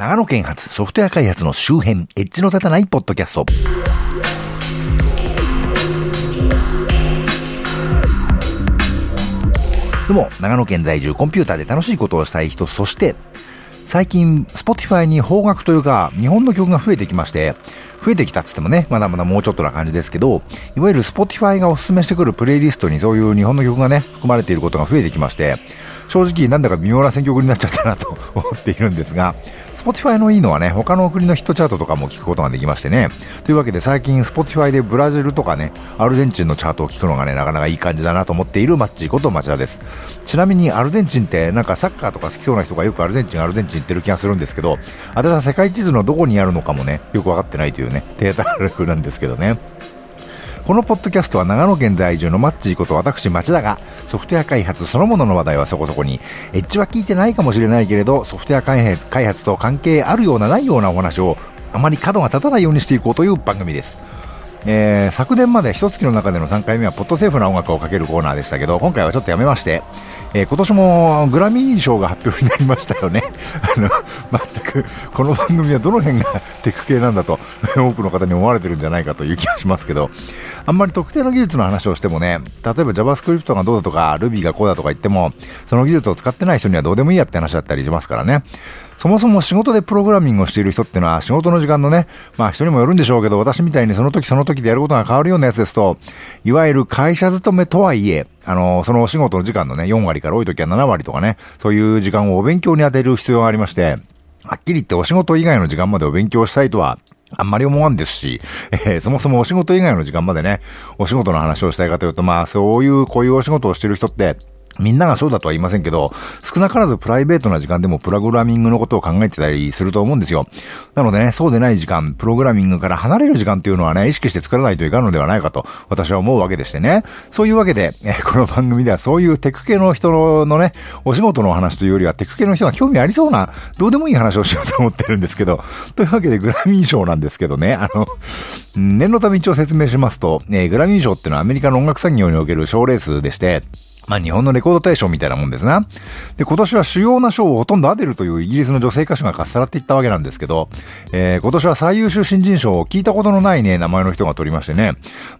長野県発ソフトウェア開発の周辺、エッジの立たないポッドキャスト。どうも、長野県在住、コンピューターで楽しいことをしたい人、そして最近 Spotify に邦楽というか日本の曲が増えてきたっつってもね、まだまだもうちょっとな感じですけど、いわゆる Spotify がおすすめしてくるプレイリストにそういう日本の曲がね含まれていることが増えてきまして、正直なんだか微妙な選曲になっちゃったなと思っているんですが、 Spotify のいいのはね、他の国のヒットチャートとかも聞くことができましてね、というわけで最近 Spotify でブラジルとかね、アルゼンチンのチャートを聞くのがね、なかなかいい感じだなと思っているマッチこと町田です。ちなみにアルゼンチンってなんかサッカーとか好きそうな人がよくアルゼンチン言ってる気がするんですけど、私は世界地図のどこにあるのかもねよく分かってないというね、データ力なんですけどね。このポッドキャストは長野県在住のマッチーこと私町田が、ソフトウェア開発そのものの話題はそこそこに、エッジは聞いてないかもしれないけれど、ソフトウェア開発と関係あるようなないようなお話をあまり角が立たないようにしていこうという番組です。昨年まで一月の中での3回目はポッドセーフな音楽をかけるコーナーでしたけど、今回はちょっとやめまして、今年もグラミー賞が発表になりましたよね。全くこの番組はどの辺がテク系なんだと多くの方に思われてるんじゃないかという気がしますけど、あんまり特定の技術の話をしてもね、例えば JavaScript がどうだとか Ruby がこうだとか言っても、その技術を使ってない人にはどうでもいいやって話だったりしますからね。そもそも仕事でプログラミングをしている人ってのは、仕事の時間のね、まあ人にもよるんでしょうけど、私みたいにその時その時でやることが変わるようなやつですと、いわゆる会社勤めとはいえ、そのお仕事の時間のね、4割から多い時は7割とかね、そういう時間をお勉強に当てる必要がありまして、はっきり言ってお仕事以外の時間までお勉強したいとは、あんまり思わんですし、そもそもお仕事以外の時間までね、お仕事の話をしたいかというと、まあこういうお仕事をしている人って、みんながそうだとは言いませんけど、少なからずプライベートな時間でもプログラミングのことを考えてたりすると思うんですよ。なのでね、そうでない時間、プログラミングから離れる時間っていうのはね、意識して作らないといかんのではないかと私は思うわけでしてね。そういうわけで、この番組ではそういうテク系の人のね、お仕事の話というよりはテク系の人が興味ありそうな、どうでもいい話をしようと思ってるんですけど、というわけでグラミー賞なんですけどね、念のため一応説明しますと、グラミー賞っていうのはアメリカの音楽産業における賞レースでして、まあ日本のレコード大賞みたいなもんですな。で、今年は主要な賞をほとんどアデルというイギリスの女性歌手がかっさらっていったわけなんですけど、今年は最優秀新人賞を聞いたことのないね、名前の人が取りましてね。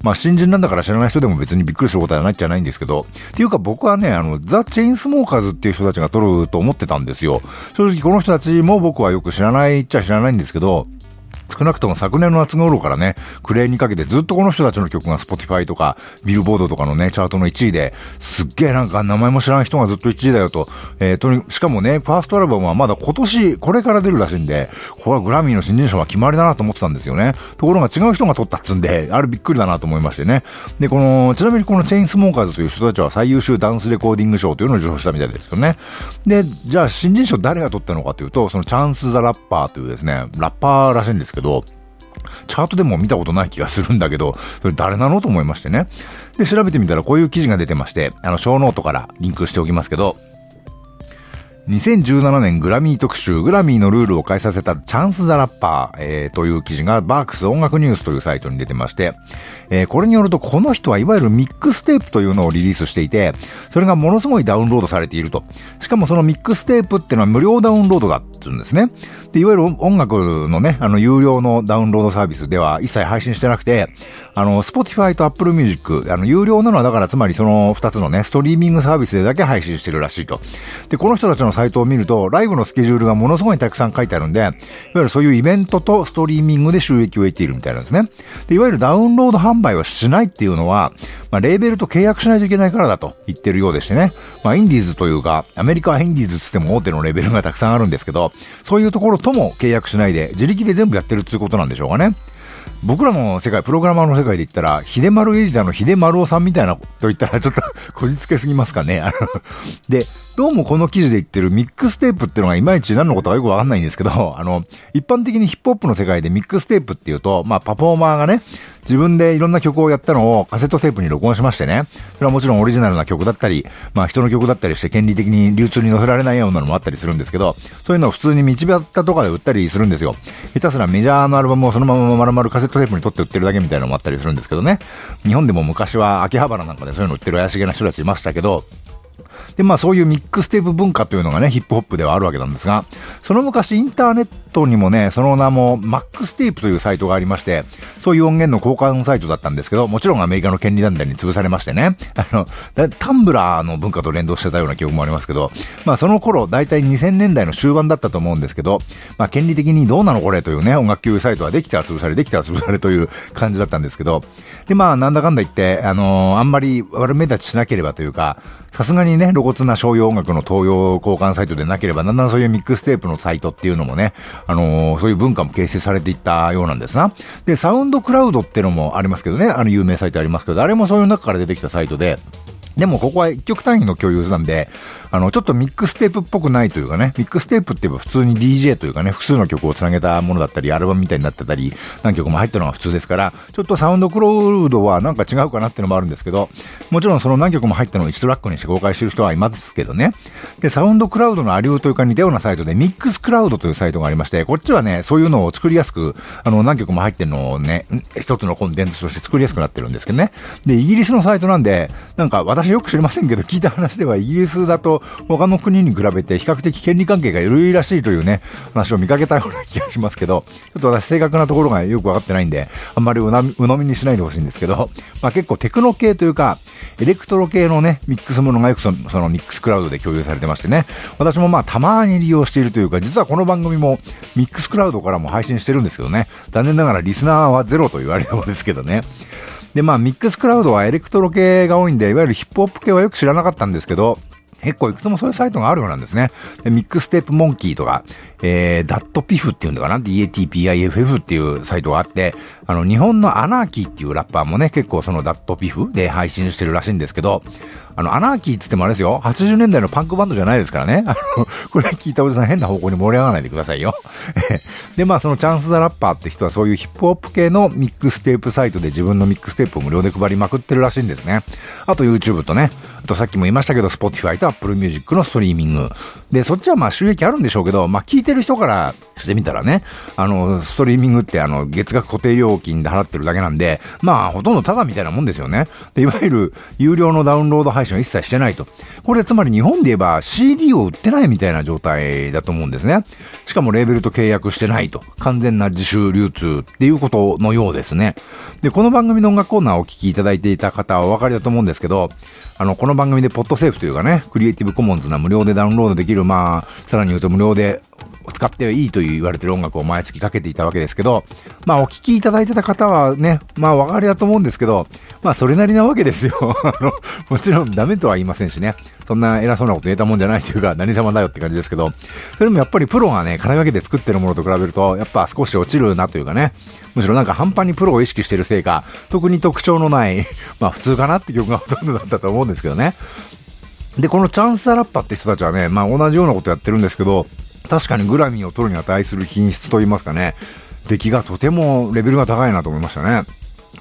まあ新人なんだから知らない人でも別にびっくりすることはないっちゃないんですけど、っていうか僕はね、ザ・チェインスモーカーズっていう人たちが取ると思ってたんですよ。正直この人たちも僕はよく知らないっちゃ知らないんですけど、少なくとも昨年の夏頃からね、クレーにかけてずっとこの人たちの曲が Spotify とかビルボードとかのね、チャートの1位で、すっげえなんか名前も知らない人がずっと1位だよと、しかもね、ファーストアルバムはまだ今年、これから出るらしいんで、これはグラミーの新人賞は決まりだなと思ってたんですよね。ところが違う人が取ったっつんで、あれびっくりだなと思いましてね。で、ちなみにこのチェインスモーカーズという人たちは最優秀ダンスレコーディング賞というのを受賞したみたいですけどね。で、じゃあ新人賞誰が取ったのかというと、そのチャンス・ザ・ラッパーというですね、ラッパーらしいんですけど、チャートでも見たことない気がするんだけど、それ誰なのと思いましてね。で、調べてみたらこういう記事が出てまして、ショーノートからリンクしておきますけど、2017年グラミー特集、グラミーのルールを変えさせたチャンス・ザ・ラッパー、という記事がバークス音楽ニュースというサイトに出てまして、これによるとこの人はいわゆるミックステープというのをリリースしていて、それがものすごいダウンロードされていると。しかもそのミックステープってのは無料ダウンロードだって言うんですね。で、いわゆる音楽のね、有料のダウンロードサービスでは一切配信してなくて、Spotify と Apple Music、有料なのはだからつまりその2つのね、ストリーミングサービスでだけ配信してるらしいと。で、この人たちのサイトを見るとライブのスケジュールがものすごいたくさん書いてあるんで、いわゆるそういうイベントとストリーミングで収益を得ているみたいなんですね。で、いわゆるダウンロード販売はしないっていうのは、まあ、レーベルと契約しないといけないからだと言ってるようでしてね、まあ、インディーズというか、アメリカはインディーズつっても大手のレーベルがたくさんあるんですけど、そういうところとも契約しないで自力で全部やってるっていうことなんでしょうかね。僕らの世界、プログラマーの世界で言ったら、秀丸エディターの秀丸尾さんみたいなと言ったらちょっとこじつけすぎますかね。で、どうもこの記事で言ってるミックステープっていうのがいまいち何のことかよくわかんないんですけど、一般的にヒップホップの世界でミックステープっていうと、まあパフォーマーがね、自分でいろんな曲をやったのをカセットテープに録音しましてね、それはもちろんオリジナルな曲だったり、まあ人の曲だったりして権利的に流通に載せられないようなのもあったりするんですけど、そういうのを普通に道端とかで売ったりするんですよ。下手すらメジャーのアルバムをそのまま丸々カセットテープに取って売ってるだけみたいなのもあったりするんですけどね。日本でも昔は秋葉原なんかでそういうの売ってる怪しげな人たちいましたけど、で、まあそういうミックステープ文化というのがね、ヒップホップではあるわけなんですが、その昔インターネットにもね、その名もマックステープというサイトがありまして、そういう音源の交換サイトだったんですけど、もちろんアメリカの権利団体に潰されましてね、タンブラーの文化と連動してたような記憶もありますけど、まあその頃、だいたい2000年代の終盤だったと思うんですけど、まあ権利的にどうなのこれというね、音楽共有サイトはできたら潰され、できたら潰されという感じだったんですけど、でまあなんだかんだ言って、あんまり悪目立ちしなければというか、さすがにね、露骨な商用音楽の東洋交換サイトでなければ、だんだんそういうミックステープのサイトっていうのもね、そういう文化も形成されていったようなんですな。で、サウンドクラウドってのもありますけどね、有名サイトありますけど、あれもそういう中から出てきたサイトで、でもここは一曲単位の共有なんで、ちょっとミックステープっぽくないというかね、ミックステープって言えば普通に DJ というかね、複数の曲をつなげたものだったり、アルバムみたいになってたり、何曲も入ったのが普通ですから、ちょっとサウンドクラウドはなんか違うかなってのもあるんですけど、もちろんその何曲も入ったのを1トラックにして公開してる人はいますけどね。で、サウンドクラウドのありようというか似たようなサイトで、ミックスクラウドというサイトがありまして、こっちはね、そういうのを作りやすく、何曲も入ってるのをね、一つのコンテンツとして作りやすくなってるんですけどね。で、イギリスのサイトなんで、なんか私よく知りませんけど、聞いた話ではイギリスだと、他の国に比べて比較的権利関係が緩いらしいというね、話を見かけたような気がしますけど、ちょっと私正確なところがよく分かってないんで、あんまり鵜呑みにしないでほしいんですけど、まあ結構テクノ系というか、エレクトロ系のね、ミックスものがよくそのミックスクラウドで共有されてましてね、私もまあたまに利用しているというか、実はこの番組もミックスクラウドからも配信してるんですけどね、残念ながらリスナーはゼロと言われるんですけどね。でまあミックスクラウドはエレクトロ系が多いんで、いわゆるヒップホップ系はよく知らなかったんですけど、結構いくつもそういうサイトがあるようなんですね。でミックステープモンキーとか、DATPIFF っていうのかな ?DATPIFF っていうサイトがあって、日本のアナーキーっていうラッパーもね、結構その DATPIFF で配信してるらしいんですけど、アナーキーって言ってもあれですよ、80年代のパンクバンドじゃないですからね。これ聞いたおじさん変な方向に盛り上がらないでくださいよ。で、まあそのチャンスザラッパーって人はそういうヒップホップ系のミックステープサイトで自分のミックステープを無料で配りまくってるらしいんですね。あと YouTube とね、あとさっきも言いましたけど Spotify と Apple Music のストリーミング。で、そっちはまあ収益あるんでしょうけど、まあ聞いてる人からしてみたらね、ストリーミングって月額固定料金で払ってるだけなんで、まあほとんどタダみたいなもんですよね。で、いわゆる有料のダウンロード配信は一切してないと。これつまり日本で言えば CD を売ってないみたいな状態だと思うんですね。しかもレーベルと契約してないと。完全な自主流通っていうことのようですね。で、この番組の音楽コーナーをお聞きいただいていた方はお分かりだと思うんですけど、この番組でポッドセーフというかね、クリエイティブコモンズな無料でダウンロードできる、まあ、さらに言うと無料で使っていいと言われてる音楽を毎月かけていたわけですけど、まあお聞きいただいてた方はね、まあお分かりだと思うんですけど、まあそれなりなわけですよ。もちろんダメとは言いませんしね、そんな偉そうなこと言えたもんじゃないというか何様だよって感じですけど、それもやっぱりプロがね、金掛けて作ってるものと比べるとやっぱ少し落ちるなというかね、むしろなんか半端にプロを意識してるせいか、特に特徴のないまあ普通かなって曲がほとんどだったと思うんですけどね。で、このチャンスザラッパって人たちはね、まあ同じようなことやってるんですけど、確かにグラミーを取るに値する品質と言いますかね、出来がとてもレベルが高いなと思いましたね。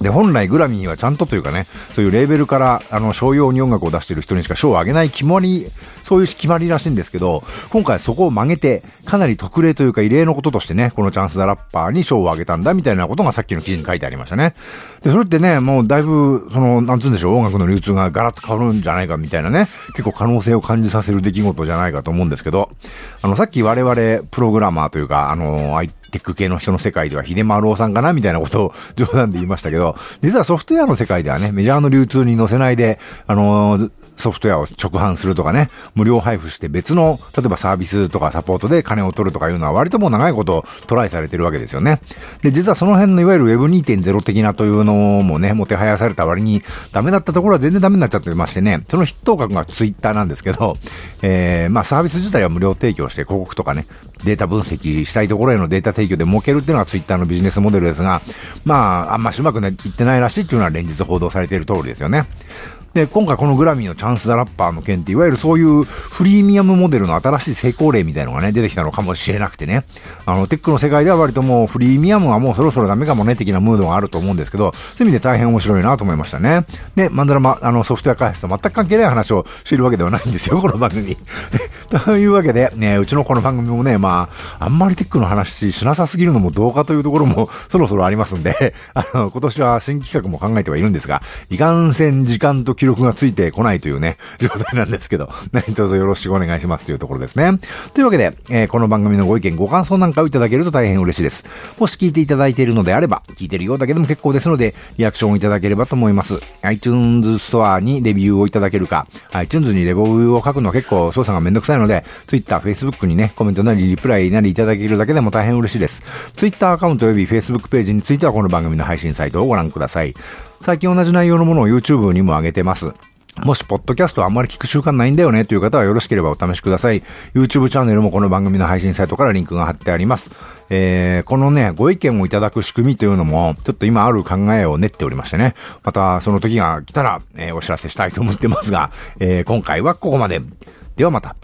で、本来グラミーはちゃんとというかね、そういうレーベルから商用に音楽を出している人にしか賞をあげない決まり、そういう決まりらしいんですけど、今回そこを曲げてかなり特例というか異例のこととしてね、このチャンスザラッパーに賞をあげたんだみたいなことがさっきの記事に書いてありましたね。で、それってね、もうだいぶなんつうんでしょう、音楽の流通がガラッと変わるんじゃないかみたいなね、結構可能性を感じさせる出来事じゃないかと思うんですけど、さっき我々プログラマーというかテック系の人の世界では秀丸さんかなみたいなことを冗談で言いましたけど、実はソフトウェアの世界ではね、メジャーの流通に乗せないで、ソフトウェアを直販するとかね、無料配布して別の、例えばサービスとかサポートで金を取るとかいうのは割ともう長いことトライされてるわけですよね。で、実はその辺のいわゆる Web2.0 的なというのもね、もてはやされた割にダメだったところは全然ダメになっちゃってましてね、その筆頭格がツイッターなんですけど、まあサービス自体は無料提供して広告とかね、データ分析したいところへのデータ提供で儲けるっていうのがツイッターのビジネスモデルですが、まああんましうまくね、いってないらしいっていうのは連日報道されている通りですよね。で、今回このグラミーのチャンスザラッパーの件っていわゆるそういうフリーミアムモデルの新しい成功例みたいなのがね、出てきたのかもしれなくてね、テックの世界では割ともうフリーミアムはもうそろそろダメかもね的なムードがあると思うんですけど、そういう意味で大変面白いなと思いましたね。で、まんざらま、ソフトウェア開発と全く関係ない話をしているわけではないんですよ、この番組。というわけで、ね、うちのこの番組もね、まあ、あんまりテックの話しなさすぎるのもどうかというところもそろそろありますんで、今年は新企画も考えてはいるんですが、いかんせん時間と記録がついてこないというね、状態なんですけど、何卒よろしくお願いしますというところですね。というわけで、この番組のご意見、ご感想なんかをいただけると大変嬉しいです。もし聞いていただいているのであれば、聞いてるようだけでも結構ですので、リアクションをいただければと思います。iTunes ストアにレビューをいただけるか、iTunes にレビューを書くのは結構操作がめんどくさいので、Twitter、Facebook にね、コメントなりリプライなりいただけるだけでも大変嬉しいです。Twitter アカウント及び Facebook ページについてはこの番組の配信サイトをご覧ください。最近同じ内容のものを YouTube にも上げてます。もしポッドキャストあんまり聞く習慣ないんだよねという方はよろしければお試しください。YouTube チャンネルもこの番組の配信サイトからリンクが貼ってあります。このね、ご意見をいただく仕組みというのも、ちょっと今ある考えを練っておりましてね。またその時が来たら、お知らせしたいと思ってますが、今回はここまで。ではまた。